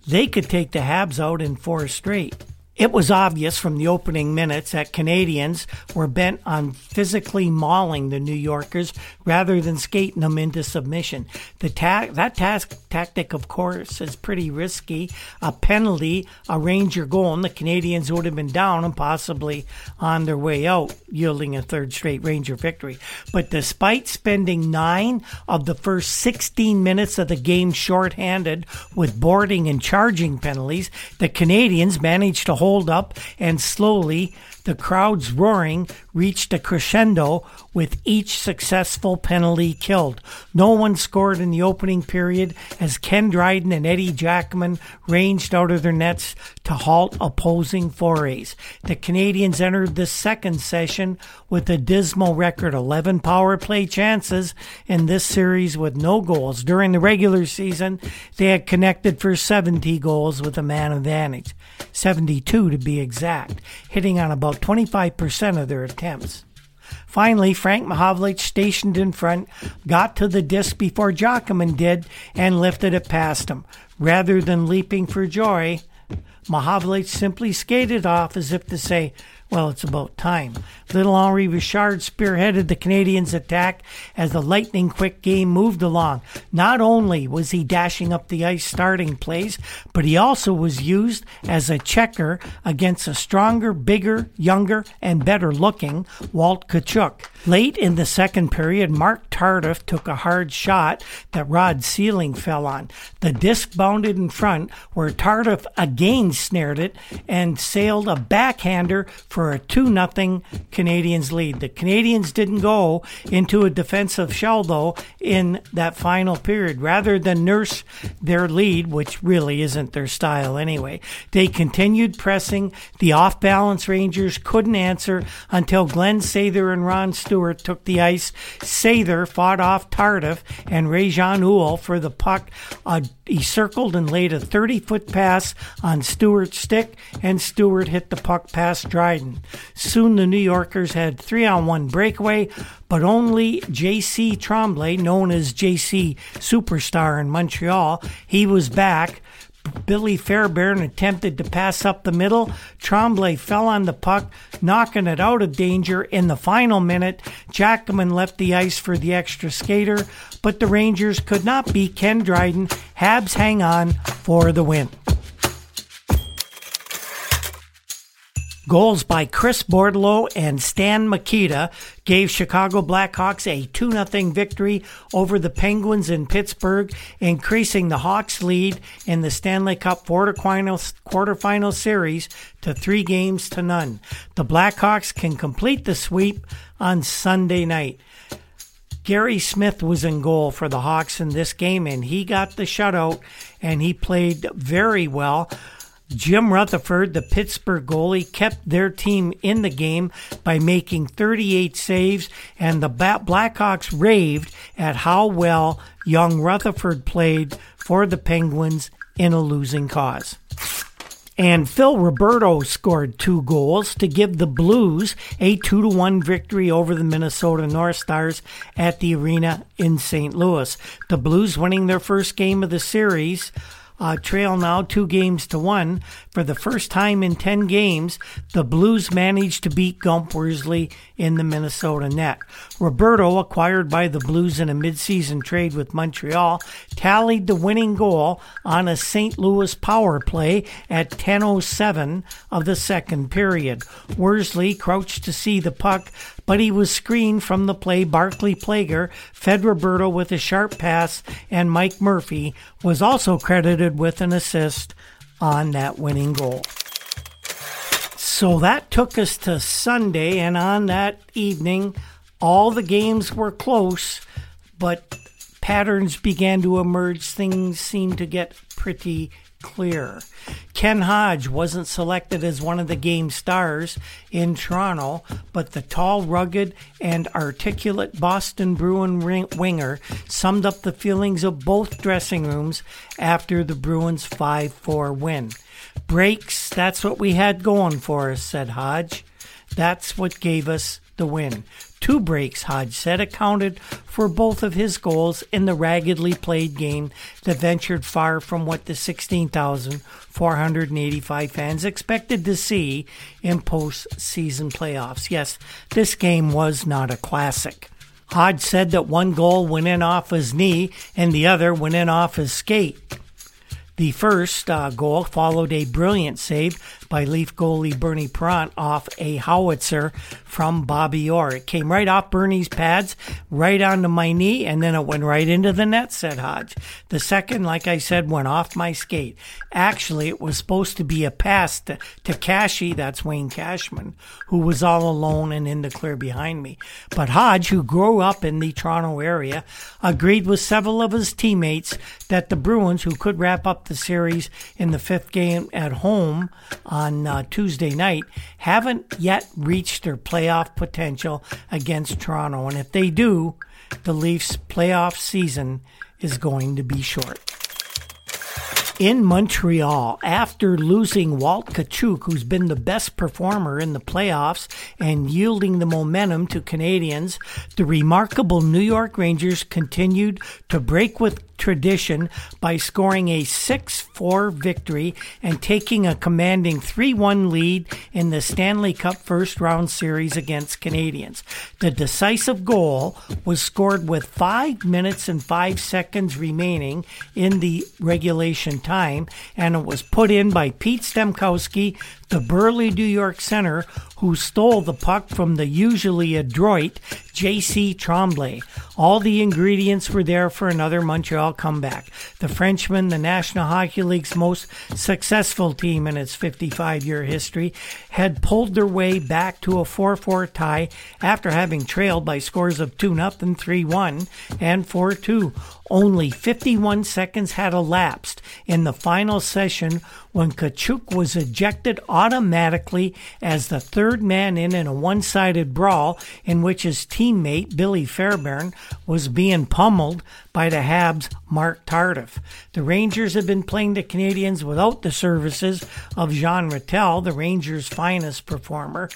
they could take the Habs out in four straight. It was obvious from the opening minutes that Canadians were bent on physically mauling the New Yorkers rather than skating them into submission. That tactic, of course, is pretty risky. A penalty, a Ranger goal, and the Canadians would have been down and possibly on their way out, yielding a third straight Ranger victory. But despite spending 9 of the first 16 minutes of the game shorthanded with boarding and charging penalties, the Canadians managed to hold up, and slowly the crowd's roaring reached a crescendo with each successful penalty killed. No one scored in the opening period as Ken Dryden and Eddie Jackman ranged out of their nets to halt opposing forays. The Canadians entered the second session with a dismal record, 11 power play chances in this series with no goals. During the regular season, they had connected for 70 goals with a man advantage, 72 to be exact, hitting on about 25% of their attempts. Finally, Frank Mahovlich, stationed in front, got to the disc before Jackman did and lifted it past him. Rather than leaping for joy, Mahovlich simply skated off as if to say, well, it's about time. Little Henri Richard spearheaded the Canadiens' attack as the lightning-quick game moved along. Not only was he dashing up the ice starting plays, but he also was used as a checker against a stronger, bigger, younger, and better-looking Walt Kachuk. Late in the second period, Mark Tardif took a hard shot that Rod Ceiling fell on. The disc bounded in front, where Tardif again snared it and sailed a backhander for a 2-0 Canadiens lead. The Canadiens didn't go into a defensive shell, though, in that final period. Rather than nurse their lead, which really isn't their style anyway, they continued pressing. The off-balance Rangers couldn't answer until Glenn Sather and Ron Stewart took the ice. Sather fought off Tardif and Rajon Roy for the puck. He circled and laid a 30-foot pass on Stewart's stick, and Stewart hit the puck past Dryden. Soon the New Yorkers had 3-on-1 breakaway, but only J.C. Tremblay, known as J.C. Superstar in Montreal, he was back. Billy Fairbairn attempted to pass up the middle. Tremblay fell on the puck, knocking it out of danger. In the final minute, Jackman left the ice for the extra skater, but the Rangers could not beat Ken Dryden. Habs hang on for the win. Goals by Chris Bordelot and Stan Mikita gave Chicago Blackhawks a 2-0 victory over the Penguins in Pittsburgh, increasing the Hawks' lead in the Stanley Cup quarterfinal series to 3-0. The Blackhawks can complete the sweep on Sunday night. Gary Smith was in goal for the Hawks in this game, and he got the shutout, and he played very well. Jim Rutherford, the Pittsburgh goalie, kept their team in the game by making 38 saves, and the Blackhawks raved at how well young Rutherford played for the Penguins in a losing cause. And Phil Roberto scored 2 goals to give the Blues a 2-1 victory over the Minnesota North Stars at the arena in St. Louis. The Blues winning their first game of the series, trail now 2-1. For the first time in 10 games, the Blues managed to beat Gump Worsley in the Minnesota net. Roberto, acquired by the Blues in a midseason trade with Montreal, tallied the winning goal on a St. Louis power play at 10:07 of the second period. Worsley crouched to see the puck, but he was screened from the play. Barclay Plager fed Roberto with a sharp pass, and Mike Murphy was also credited with an assist on that winning goal. So that took us to Sunday, and on that evening, all the games were close, but patterns began to emerge. Things seemed to get pretty clear. Ken Hodge wasn't selected as one of the game stars in Toronto, but the tall, rugged, and articulate Boston Bruin winger summed up the feelings of both dressing rooms after the Bruins' 5-4 win. Breaks, that's what we had going for us, said Hodge. That's what gave us the win. Two breaks, Hodge said, accounted for both of his goals in the raggedly played game that ventured far from what the 16,485 fans expected to see in postseason playoffs. Yes, this game was not a classic. Hodge said that one goal went in off his knee and the other went in off his skate. The first goal followed a brilliant save by Leaf goalie Bernie Parent off a howitzer from Bobby Orr. It came right off Bernie's pads, right onto my knee, and then it went right into the net, said Hodge. The second, like I said, went off my skate. Actually, it was supposed to be a pass to Cashy, that's Wayne Cashman, who was all alone and in the clear behind me. But Hodge, who grew up in the Toronto area, agreed with several of his teammates that the Bruins, who could wrap up the series in the fifth game at home on Tuesday night, haven't yet reached their playoff potential against Toronto. And if they do, the Leafs' playoff season is going to be short. In Montreal, after losing Walt Kachuk, who's been the best performer in the playoffs and yielding the momentum to Canadians, the remarkable New York Rangers continued to break with tradition by scoring a 6-4 victory and taking a commanding 3-1 lead in the Stanley Cup first-round series against Canadiens. The decisive goal was scored with 5 minutes and 5 seconds remaining in the regulation time, and it was put in by Pete Stemkowski, the burly New York center, who stole the puck from the usually adroit J.C. Tremblay. All the ingredients were there for another Montreal comeback. The Frenchman, the National Hockey League's most successful team in its 55-year history, had pulled their way back to a 4-4 tie after having trailed by scores of 2-0, 3-1, and 4-2. Only 51 seconds had elapsed in the final session when Kachuk was ejected automatically as the third man in a one-sided brawl in which his teammate Billy Fairbairn was being pummeled by the Habs' Mark Tardif. The Rangers had been playing the Canadiens without the services of Jean Ratelle, the Rangers' finest performer,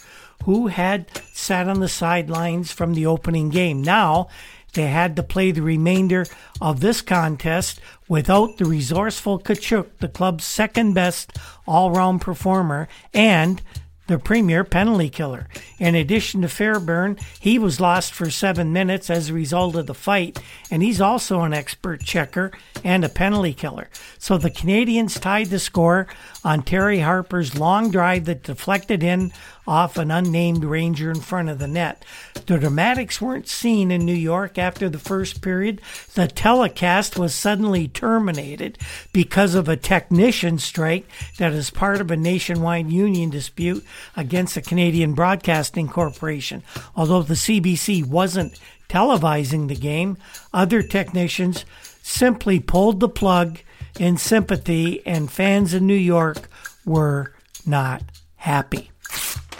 who had sat on the sidelines from the opening game. Now, they had to play the remainder of this contest without the resourceful Kachuk, the club's second-best all-round performer, and the premier penalty killer. In addition to Fairbairn, he was lost for 7 minutes as a result of the fight, and he's also an expert checker and a penalty killer. So the Canadiens tied the score on Terry Harper's long drive that deflected in off an unnamed Ranger in front of the net. The dramatics weren't seen in New York after the first period. The telecast was suddenly terminated because of a technician strike that is part of a nationwide union dispute against the Canadian Broadcasting Corporation. Although the CBC wasn't televising the game, other technicians simply pulled the plug in sympathy, and fans in New York were not happy.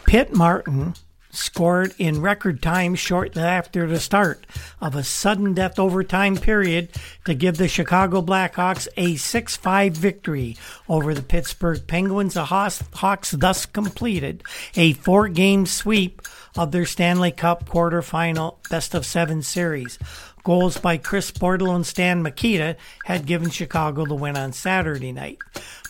Pitt Martin scored in record time shortly after the start of a sudden-death overtime period to give the Chicago Blackhawks a 6-5 victory over the Pittsburgh Penguins. The Hawks thus completed a 4-game sweep of their Stanley Cup quarterfinal best-of-7 series. Goals by Chris Bordelon and Stan Mikita had given Chicago the win on Saturday night.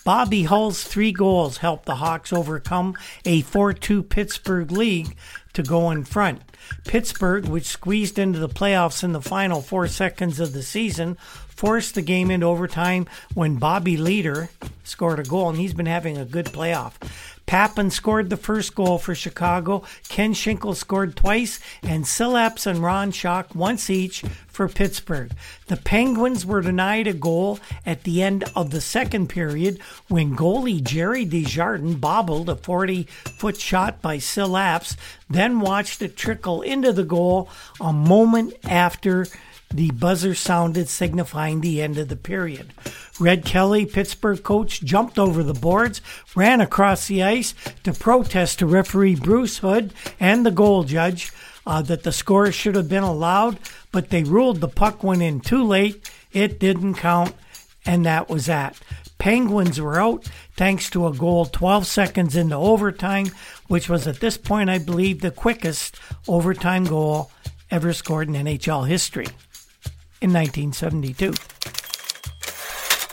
Bobby Hull's 3 goals helped the Hawks overcome a 4-2 Pittsburgh lead to go in front. Pittsburgh, which squeezed into the playoffs in the final 4 seconds of the season, forced the game into overtime when Bobby Leader scored a goal, and he's been having a good playoff. Pappin scored the first goal for Chicago, Ken Schinkel scored twice, and Sillips and Ron Schock once each for Pittsburgh. The Penguins were denied a goal at the end of the second period when goalie Jerry Desjardins bobbled a 40-foot shot by Sillips, then watched it trickle into the goal a moment after the buzzer sounded, signifying the end of the period. Red Kelly, Pittsburgh coach, jumped over the boards, ran across the ice to protest to referee Bruce Hood and the goal judge that the score should have been allowed, but they ruled the puck went in too late. It didn't count, and that was that. Penguins were out thanks to a goal 12 seconds into overtime, which was at this point, I believe, the quickest overtime goal ever scored in NHL history in 1972.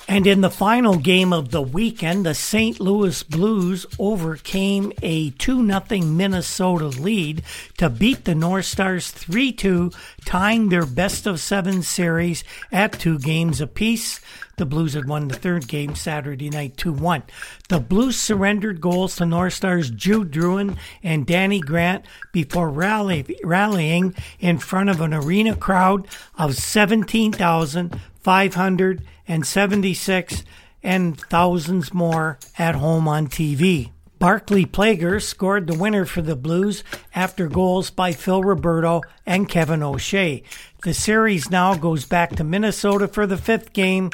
And in the final game of the weekend, the St. Louis Blues overcame a 2-0 Minnesota lead to beat the North Stars 3-2, tying their best-of-7 series at 2 games apiece. The Blues had won the third game Saturday night 2-1. The Blues surrendered goals to North Stars Jude Druin and Danny Grant before rallying in front of an arena crowd of 17,576 and thousands more at home on TV. Barclay Plager scored the winner for the Blues after goals by Phil Roberto and Kevin O'Shea. The series now goes back to Minnesota for the 5th game,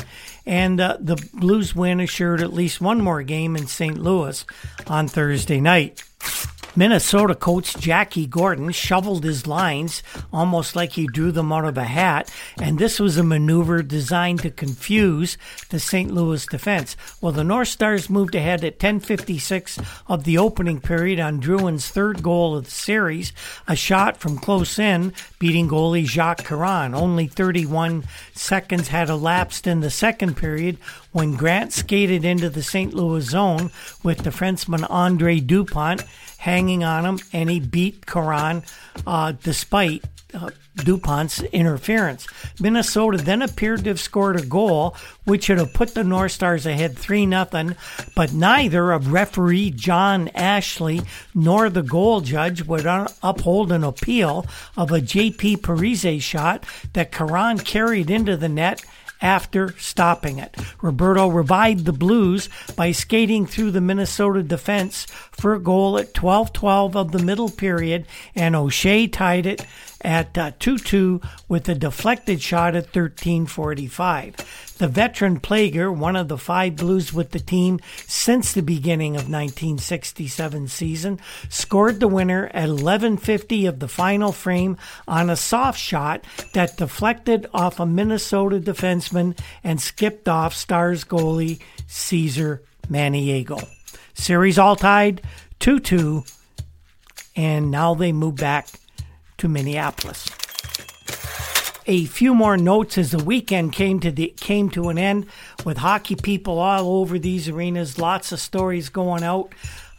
and the Blues win assured at least one more game in St. Louis on Thursday night. Minnesota coach Jackie Gordon shoveled his lines almost like he drew them out of a hat, and this was a maneuver designed to confuse the St. Louis defense. Well, the North Stars moved ahead at 10:56 of the opening period on Druin's third goal of the series, a shot from close in, beating goalie Jacques Caron. Only 31 seconds had elapsed in the second period when Grant skated into the St. Louis zone with the Frenchman Andre Dupont hanging on him, and he beat Caron despite Dupont's interference. Minnesota then appeared to have scored a goal, which should have put the North Stars ahead 3-0, but neither of referee John Ashley nor the goal judge would uphold an appeal of a J.P. Parise shot that Caron carried into the net after stopping it. Roberto revived the Blues by skating through the Minnesota defense for a goal at 12:12 of the middle period, and O'Shea tied it at 2-2 with a deflected shot at 13:45. The veteran Plager, one of the 5 Blues with the team since the beginning of 1967 season, scored the winner at 11:50 of the final frame on a soft shot that deflected off a Minnesota defenseman and skipped off Stars goalie Cesar Maniego. Series all tied 2-2, and now they move back to Minneapolis. A few more notes as the weekend came to an end, with hockey people all over these arenas. Lots of stories going out.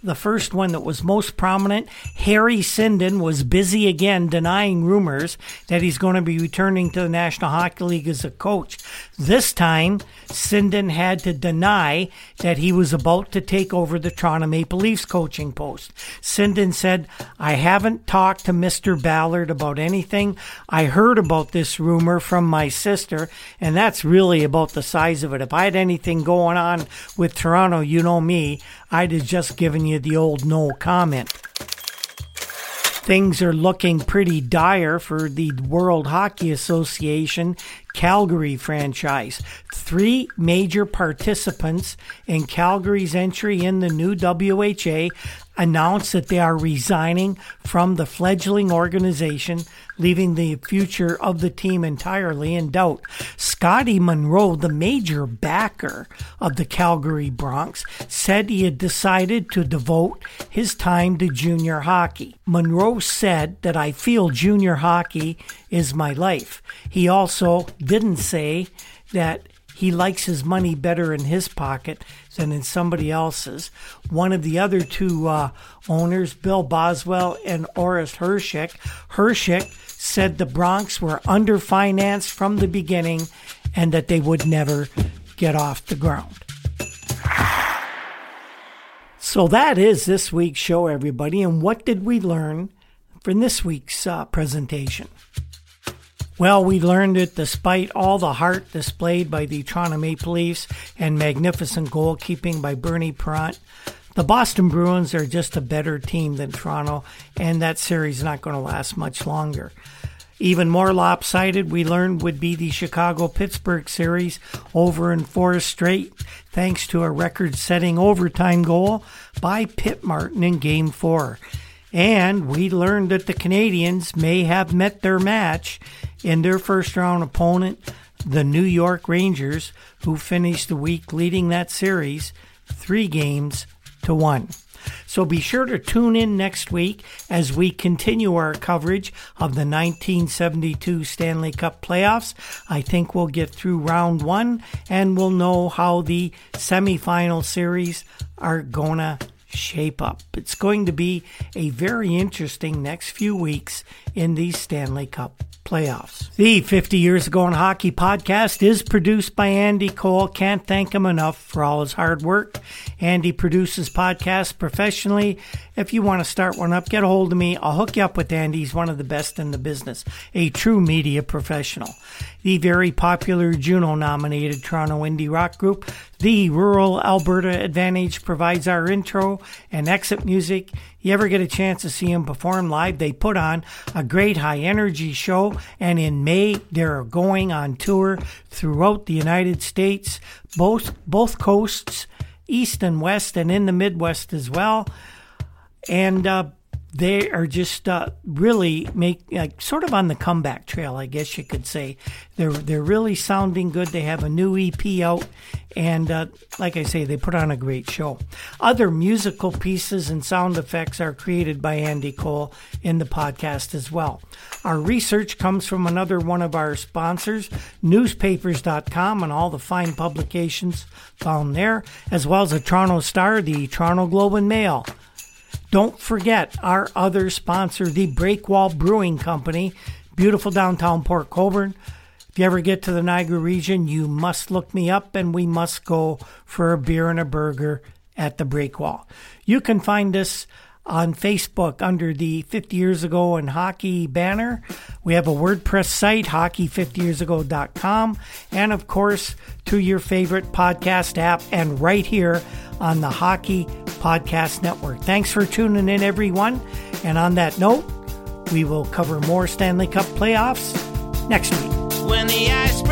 The first one that was most prominent, Harry Sinden was busy again denying rumors that he's going to be returning to the National Hockey League as a coach. This time, Sinden had to deny that he was about to take over the Toronto Maple Leafs coaching post. Sinden said, "I haven't talked to Mr. Ballard about anything. I heard about this rumor from my sister, and that's really about the size of it. If I had anything going on with Toronto, you know me, I'd have just given you the old no comment." Things are looking pretty dire for the World Hockey Association Calgary franchise. 3 major participants in Calgary's entry in the new WHA announced that they are resigning from the fledgling organization, leaving the future of the team entirely in doubt. Scotty Monroe, the major backer of the Calgary Bronx, said he had decided to devote his time to junior hockey. Monroe said that, "I feel junior hockey is my life." He also didn't say that he likes his money better in his pocket than in somebody else's. One of the other 2 owners, Bill Boswell and Orris Hershick said the Bronx were underfinanced from the beginning and that they would never get off the ground. So that is this week's show, everybody. And what did we learn from this week's presentation? Well, we learned that despite all the heart displayed by the Toronto Maple Leafs and magnificent goalkeeping by Bernie Parent, the Boston Bruins are just a better team than Toronto, and that series is not going to last much longer. Even more lopsided, we learned, would be the Chicago-Pittsburgh series over in 4 straight, thanks to a record-setting overtime goal by Pitt Martin in Game 4. And we learned that the Canadiens may have met their match in their first-round opponent, the New York Rangers, who finished the week leading that series 3-1. So be sure to tune in next week as we continue our coverage of the 1972 Stanley Cup playoffs. I think we'll get through round one and we'll know how the semifinal series are gonna shape up. It's going to be a very interesting next few weeks in the Stanley Cup playoffs. The 50 Years Ago in Hockey podcast is produced by Andy Cole. Can't thank him enough for all his hard work. Andy produces podcasts professionally. If you want to start one up, get a hold of me. I'll hook you up with Andy. He's one of the best in the business, a true media professional. The very popular Juno-nominated Toronto indie rock group, The Rural Alberta Advantage, provides our intro and exit music. You ever get a chance to see them perform live, they put on a great high-energy show, and in May, they're going on tour throughout the United States, both coasts, east and west, and in the Midwest as well. And they are just really sort of on the comeback trail, I guess you could say. They're really sounding good. They have a new EP out, and like I say, they put on a great show. Other musical pieces and sound effects are created by Andy Cole in the podcast as well. Our research comes from another one of our sponsors, newspapers.com, and all the fine publications found there, as well as the Toronto Star, the Toronto Globe and Mail. Don't forget our other sponsor, the Breakwall Brewing Company, beautiful downtown Port Colborne. If you ever get to the Niagara region, you must look me up and we must go for a beer and a burger at the Breakwall. You can find us on Facebook under the 50 Years Ago in Hockey banner. We have a WordPress site, hockey50yearsago.com, and of course, through your favorite podcast app and right here on the Hockey Podcast Network. Thanks for tuning in, everyone. And on that note, we will cover more Stanley Cup playoffs next week. When the ice